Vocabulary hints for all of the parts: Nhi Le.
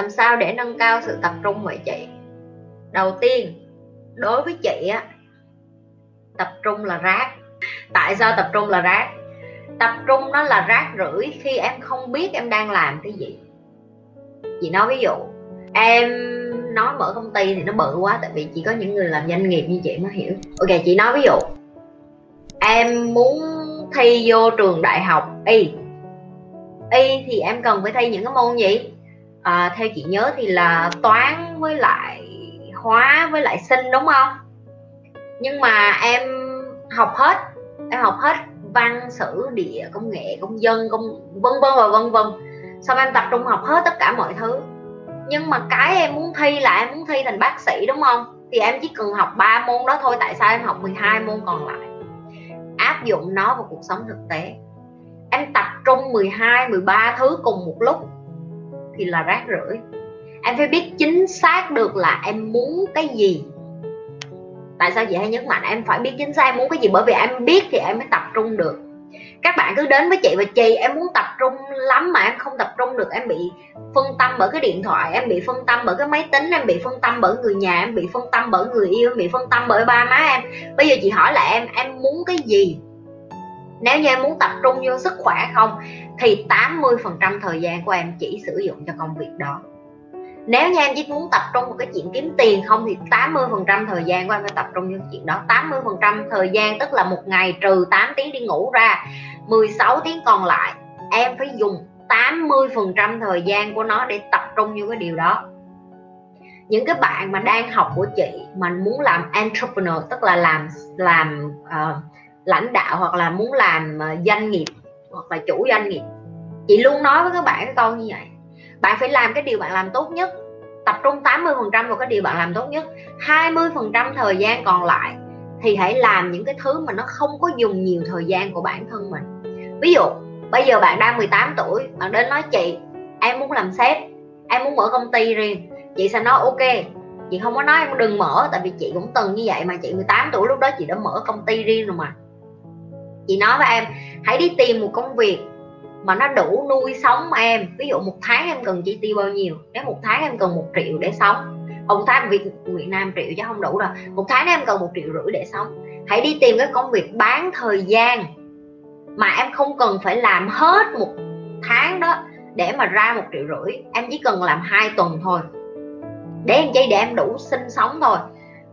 Làm sao để nâng cao sự tập trung vậy chị? Đầu tiên, đối với chị á, tập trung là rác. Tại sao tập trung là rác? Tập trung nó là rác rưởi khi em không biết em đang làm cái gì. Chị nói ví dụ, em nói mở công ty thì nó bự quá, tại vì chỉ có những người làm doanh nghiệp như chị mới hiểu. Ok, chị nói ví dụ em muốn thi vô trường đại học Y thì em cần phải thi những cái môn gì? Theo chị nhớ thì là toán với lại hóa với lại sinh, đúng không? Nhưng mà em học hết văn, sử, địa, công nghệ, công dân, vân vân và vân vân. Xong em tập trung học hết tất cả mọi thứ, nhưng mà cái em muốn thi là em muốn thi thành bác sĩ, đúng không? Thì em chỉ cần học 3 môn đó thôi, tại sao em học 12 môn còn lại? Áp dụng nó vào cuộc sống thực tế, em tập trung 12, 13 thứ cùng một lúc thì là rác rưởi. Em phải biết chính xác được là em muốn cái gì. Tại sao chị hay nhấn mạnh em phải biết chính xác em muốn cái gì? Bởi vì em biết thì em mới tập trung được. Các bạn cứ đến với chị và chị em muốn tập trung lắm mà em không tập trung được. Em bị phân tâm bởi cái điện thoại, em bị phân tâm bởi cái máy tính, em bị phân tâm bởi người nhà, em bị phân tâm bởi người yêu, em bị phân tâm bởi ba má em. Bây giờ chị hỏi là em muốn cái gì? Nếu như em muốn tập trung vô sức khỏe không thì 80% thời gian của em chỉ sử dụng cho công việc đó. Nếu như em chỉ muốn tập trung vào cái chuyện kiếm tiền không thì 80% thời gian của em phải tập trung vào chuyện đó. 80% thời gian tức là một ngày trừ 8 tiếng đi ngủ ra, 16 tiếng còn lại em phải dùng 80% thời gian của nó để tập trung vào cái điều đó. Những cái bạn mà đang học của chị mà muốn làm entrepreneur, tức là làm lãnh đạo hoặc là muốn làm doanh nghiệp hoặc là chủ doanh nghiệp, chị luôn nói với các bạn cái câu như vậy: bạn phải làm cái điều bạn làm tốt nhất, tập trung 80% vào cái điều bạn làm tốt nhất, 20% thời gian còn lại thì hãy làm những cái thứ mà nó không có dùng nhiều thời gian của bản thân mình. Ví dụ bây giờ bạn đang 18 tuổi, bạn đến nói chị em muốn làm sếp, em muốn mở công ty riêng, chị sẽ nói ok. Chị không có nói em đừng mở, tại vì chị cũng từng như vậy mà. Chị 18 tuổi lúc đó chị đã mở công ty riêng rồi mà. Chị nói với em hãy đi tìm một công việc mà nó đủ nuôi sống em. Ví dụ một tháng em cần chi tiêu bao nhiêu? Nếu một tháng em cần 1 triệu để sống, một tháng Việt Nam triệu chứ không đủ đâu, một tháng em cần 1,5 triệu để sống, hãy đi tìm cái công việc bán thời gian mà em không cần phải làm hết một tháng đó để mà ra 1,5 triệu, em chỉ cần làm 2 tuần thôi, để em chi để em đủ sinh sống thôi.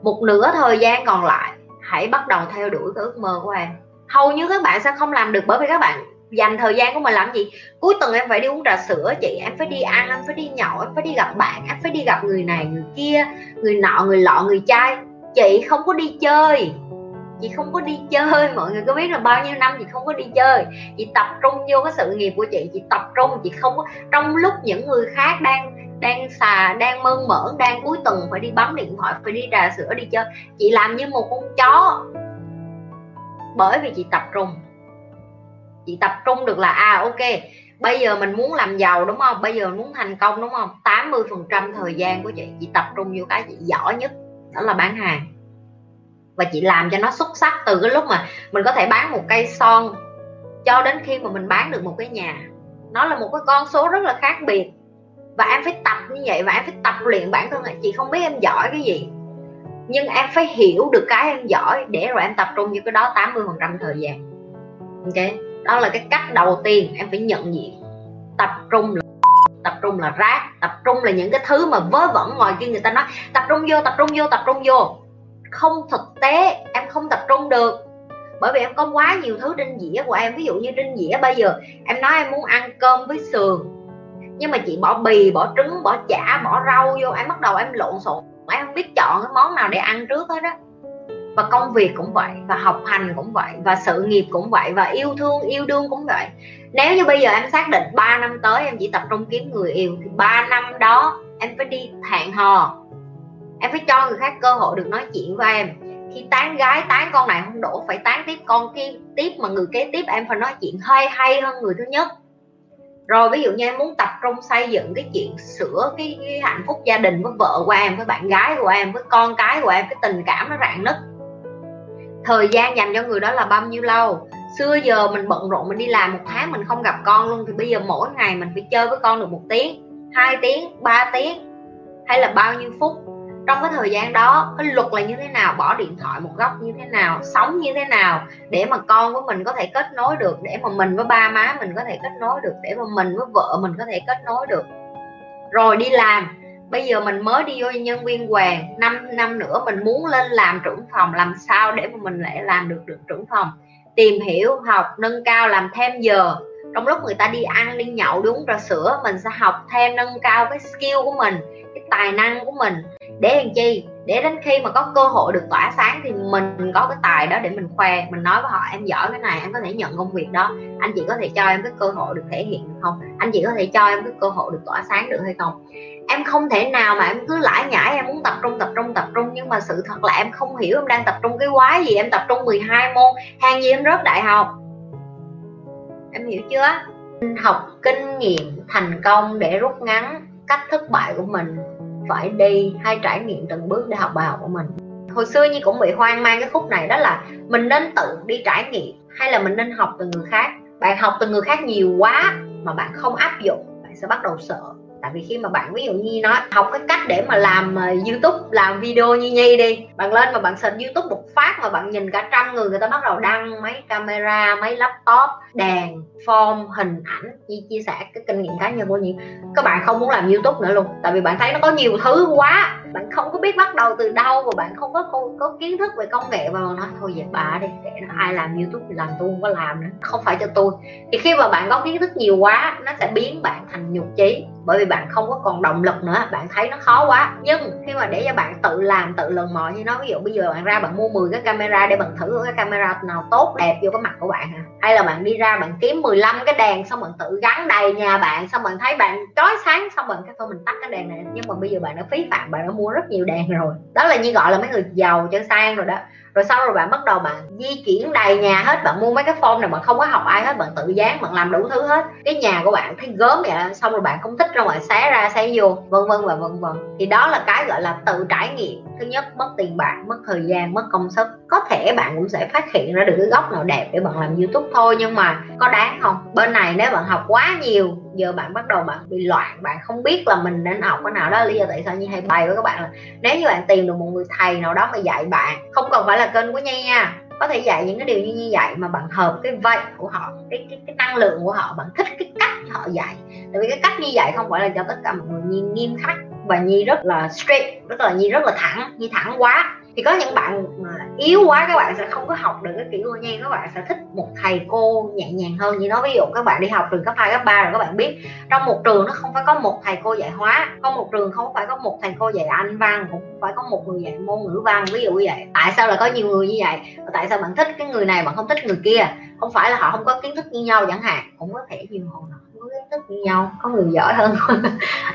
Một nửa thời gian còn lại hãy bắt đầu theo đuổi cái ước mơ của em. Hầu như các bạn sẽ không làm được, bởi vì các bạn dành thời gian của mình làm gì? Cuối tuần em phải đi uống trà sữa chị, em phải đi ăn, em phải đi nhậu, em phải đi gặp bạn, em phải đi gặp người này người kia, người nọ người lọ người trai. Chị không có đi chơi, chị không có đi chơi. Mọi người có biết là bao nhiêu năm chị không có đi chơi? Chị tập trung vô cái sự nghiệp của chị tập trung. Chị không có, trong lúc những người khác đang mơn mởn, đang cuối tuần phải đi bấm điện thoại, phải đi trà sữa, đi chơi, chị làm như một con chó. Bởi vì chị tập trung. Chị tập trung được là ok, bây giờ mình muốn làm giàu đúng không, bây giờ mình muốn thành công đúng không, 80% thời gian của chị tập trung vô cái chị giỏi nhất, đó là bán hàng. Và chị làm cho nó xuất sắc từ cái lúc mà mình có thể bán một cây son cho đến khi mà mình bán được một cái nhà. Nó là một cái con số rất là khác biệt và em phải tập như vậy, và em phải tập luyện bản thân. Chị không biết em giỏi cái gì nhưng em phải hiểu được cái em giỏi để rồi em tập trung vô cái đó 80% thời gian. Ok, đó là cái cách đầu tiên em phải nhận diện. Tập trung là rác, tập trung là những cái thứ mà vớ vẩn ngoài kia người ta nói tập trung vô, không thực tế. Em không tập trung được bởi vì em có quá nhiều thứ trên dĩa của em. Ví dụ như trên dĩa bây giờ em nói em muốn ăn cơm với sườn, nhưng mà chị bỏ bì, bỏ trứng, bỏ chả, bỏ rau vô, em bắt đầu em lộn xộn, em không biết chọn cái món nào để ăn trước hết đó. Và công việc cũng vậy, và học hành cũng vậy, và sự nghiệp cũng vậy, và yêu đương cũng vậy. Nếu như bây giờ em xác định 3 năm tới em chỉ tập trung kiếm người yêu thì 3 năm đó em phải đi hẹn hò, em phải cho người khác cơ hội được nói chuyện với em. Khi tán gái, tán con này không đủ, phải tán tiếp con kia tiếp, mà người kế tiếp em phải nói chuyện hay hơn người thứ nhất. Rồi ví dụ như em muốn tập trung xây dựng cái chuyện sửa cái hạnh phúc gia đình với vợ của em, với bạn gái của em, với con cái của em, cái tình cảm nó rạn nứt. Thời gian dành cho người đó là bao nhiêu lâu? Xưa giờ mình bận rộn, mình đi làm 1 tháng mình không gặp con luôn, thì bây giờ mỗi ngày mình phải chơi với con được 1 tiếng. 2 tiếng, 3 tiếng hay là bao nhiêu phút. Trong cái thời gian đó, cái luật là như thế nào, bỏ điện thoại một góc như thế nào, sống như thế nào để mà con của mình có thể kết nối được, để mà mình với ba má mình có thể kết nối được, để mà mình với vợ mình có thể kết nối được. Rồi đi làm, bây giờ mình mới đi vô nhân viên quèn, 5 năm nữa mình muốn lên làm trưởng phòng, làm sao để mà mình lại làm được trưởng phòng. Tìm hiểu, học, nâng cao, làm thêm giờ. Trong lúc người ta đi ăn, đi nhậu, đi uống trà sữa, mình sẽ học thêm, nâng cao cái skill của mình, cái tài năng của mình. Để làm chi? Để đến khi mà có cơ hội được tỏa sáng thì mình có cái tài đó để mình khoe. Mình nói với họ, em giỏi cái này, em có thể nhận công việc đó. Anh chị có thể cho em cái cơ hội được thể hiện được không? Anh chị có thể cho em cái cơ hội được tỏa sáng được hay không? Em không thể nào mà em cứ lải nhải, em muốn tập trung. Nhưng mà sự thật là em không hiểu em đang tập trung cái quái gì. Em tập trung 12 môn, hàng gì em rớt đại học. Em hiểu chưa? Học kinh nghiệm thành công để rút ngắn cách thất bại của mình. Phải đi hay trải nghiệm từng bước để học bài học của mình. Hồi xưa Nhi cũng bị hoang mang cái khúc này, đó là mình nên tự đi trải nghiệm hay là mình nên học từ người khác. Bạn học từ người khác nhiều quá mà bạn không áp dụng, bạn sẽ bắt đầu sợ. Tại vì khi mà bạn, ví dụ Nhi nói học cái cách để mà làm YouTube, làm video như Nhi đi, bạn lên mà bạn search YouTube một phát mà bạn nhìn cả 100 người, người ta bắt đầu đăng mấy camera, mấy laptop, đèn, form, hình ảnh. Nhi chia sẻ cái kinh nghiệm cá nhân của Nhi, các bạn không muốn làm YouTube nữa luôn. Tại vì bạn thấy nó có nhiều thứ quá, bạn không có biết bắt đầu từ đâu, và bạn không có kiến thức về công nghệ, và bạn nói thôi dẹp bà đi, kệ nó, ai làm YouTube thì làm, tôi không có làm nữa, không phải cho tôi. Thì khi mà bạn có kiến thức nhiều quá, nó sẽ biến bạn thành nhụt chí, bởi vì bạn không có còn động lực nữa, bạn thấy nó khó quá. Nhưng khi mà để cho bạn tự làm, tự lần mò, như nói ví dụ bây giờ bạn ra bạn mua 10 cái camera để bạn thử cái camera nào tốt đẹp vô cái mặt của bạn hả? Hay là bạn đi ra bạn kiếm 15 cái đèn, xong bạn tự gắn đầy nhà bạn, xong bạn thấy bạn chói sáng, xong bạn cái thôi mình tắt cái đèn này. Nhưng mà bây giờ bạn đã phí phạm, bạn đã mua rất nhiều đèn rồi. Đó là như gọi là mấy người giàu cho sang rồi đó. Rồi sau rồi bạn bắt đầu bạn di chuyển đầy nhà hết, bạn mua mấy cái form này, bạn không có học ai hết, bạn tự dán, bạn làm đủ thứ hết. Cái nhà của bạn thấy gớm vậy đó. Xong rồi bạn không thích đâu, bạn xé ra xé vô, vân vân. Thì đó là cái gọi là tự trải nghiệm. Thứ nhất, mất tiền bạc, mất thời gian, mất công sức. Có thể bạn cũng sẽ phát hiện ra được cái góc nào đẹp để bạn làm YouTube thôi, nhưng mà có đáng không? Bên này nếu bạn học quá nhiều, giờ bạn bắt đầu bạn bị loạn, bạn không biết là mình nên học cái nào. Đó là lý do tại sao Nhi hay bày với các bạn là nếu như bạn tìm được một người thầy nào đó mà dạy bạn, không cần phải là kênh của Nhi nha, có thể dạy những cái điều như Nhi dạy mà bạn hợp cái vibe của họ, cái năng lượng của họ, bạn thích cái cách họ dạy. Tại vì cái cách Nhi dạy không phải là cho tất cả mọi người, Nhi nghiêm khắc và Nhi rất là strict, tức là Nhi rất là thẳng, Nhi thẳng quá. Thì có những bạn mà yếu quá, các bạn sẽ không có học được cái kiểu của Nhi, các bạn sẽ thích một thầy cô nhẹ nhàng hơn. Như nói ví dụ các bạn đi học trường cấp 2, cấp 3 rồi, các bạn biết trong một trường nó không phải có một thầy cô dạy hóa, trong một trường không phải có một thầy cô dạy Anh văn, cũng phải có một người dạy môn ngữ văn, ví dụ như vậy. Tại sao lại có nhiều người như vậy? Và tại sao bạn thích cái người này bạn không thích người kia? Không phải là họ không có kiến thức như nhau chẳng hạn, cũng có thể nhiều người không có kiến thức như nhau, có người giỏi hơn.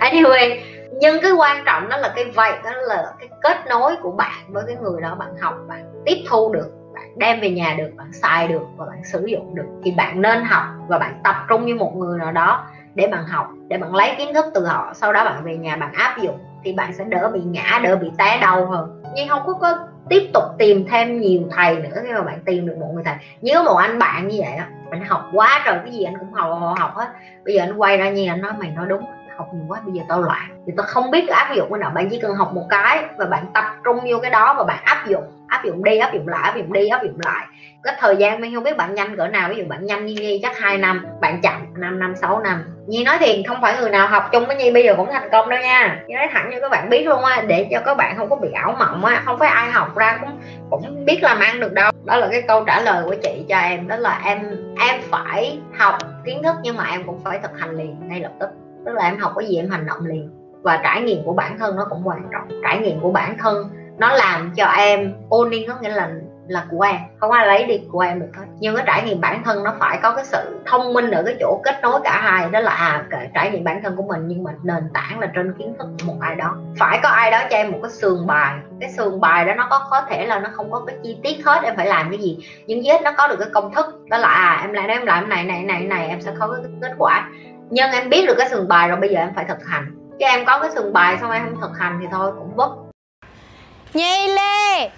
Anyway, nhưng cái quan trọng đó là cái vậy, đó là cái kết nối của bạn với cái người đó. Bạn học, bạn tiếp thu được, bạn đem về nhà được, bạn xài được và bạn sử dụng được. Thì bạn nên học và bạn tập trung với một người nào đó để bạn học, để bạn lấy kiến thức từ họ, sau đó bạn về nhà bạn áp dụng, thì bạn sẽ đỡ bị ngã, đỡ bị té đầu hơn. Nhưng không có tiếp tục tìm thêm nhiều thầy nữa. Khi mà bạn tìm được một người thầy, nhớ một anh bạn như vậy đó, anh học quá rồi, cái gì anh cũng học hết. Bây giờ anh quay ra như anh nói mày nói đúng, học nhiều quá bây giờ tao loạn, thì tao không biết áp dụng cái nào. Bạn chỉ cần học một cái và bạn tập trung vô cái đó và bạn áp dụng đi, áp dụng lại, áp dụng lại. Cái thời gian mình không biết bạn nhanh cỡ nào, ví dụ bạn nhanh như Nhi chắc 2 năm, bạn chậm 5 năm, 6 năm. Nhi nói thì không phải người nào học chung với Nhi bây giờ cũng thành công đâu nha, Nhi nói thẳng cho các bạn biết luôn á, để cho các bạn không có bị ảo mộng á. Không phải ai học ra cũng biết làm ăn được đâu. Đó là cái câu trả lời của chị cho em, đó là em phải học kiến thức nhưng mà em cũng phải thực hành liền ngay lập tức. Tức là em học cái gì em hành động liền. Và trải nghiệm của bản thân nó cũng quan trọng. Trải nghiệm của bản thân nó làm cho em owning, có nghĩa là của em, không ai lấy đi của em được hết. Nhưng cái trải nghiệm bản thân nó phải có cái sự thông minh ở cái chỗ kết nối cả hai. Đó là trải nghiệm bản thân của mình, nhưng mà nền tảng là trên kiến thức của một ai đó. Phải có ai đó cho em một cái sườn bài. Cái sườn bài đó nó có thể là nó không có cái chi tiết hết em phải làm cái gì, nhưng với nó có được cái công thức. Đó là em làm này em sẽ có cái kết quả. Nhưng em biết được cái sườn bài rồi, bây giờ em phải thực hành. Chứ em có cái sườn bài xong em không thực hành thì thôi cũng vấp. Nhi Lê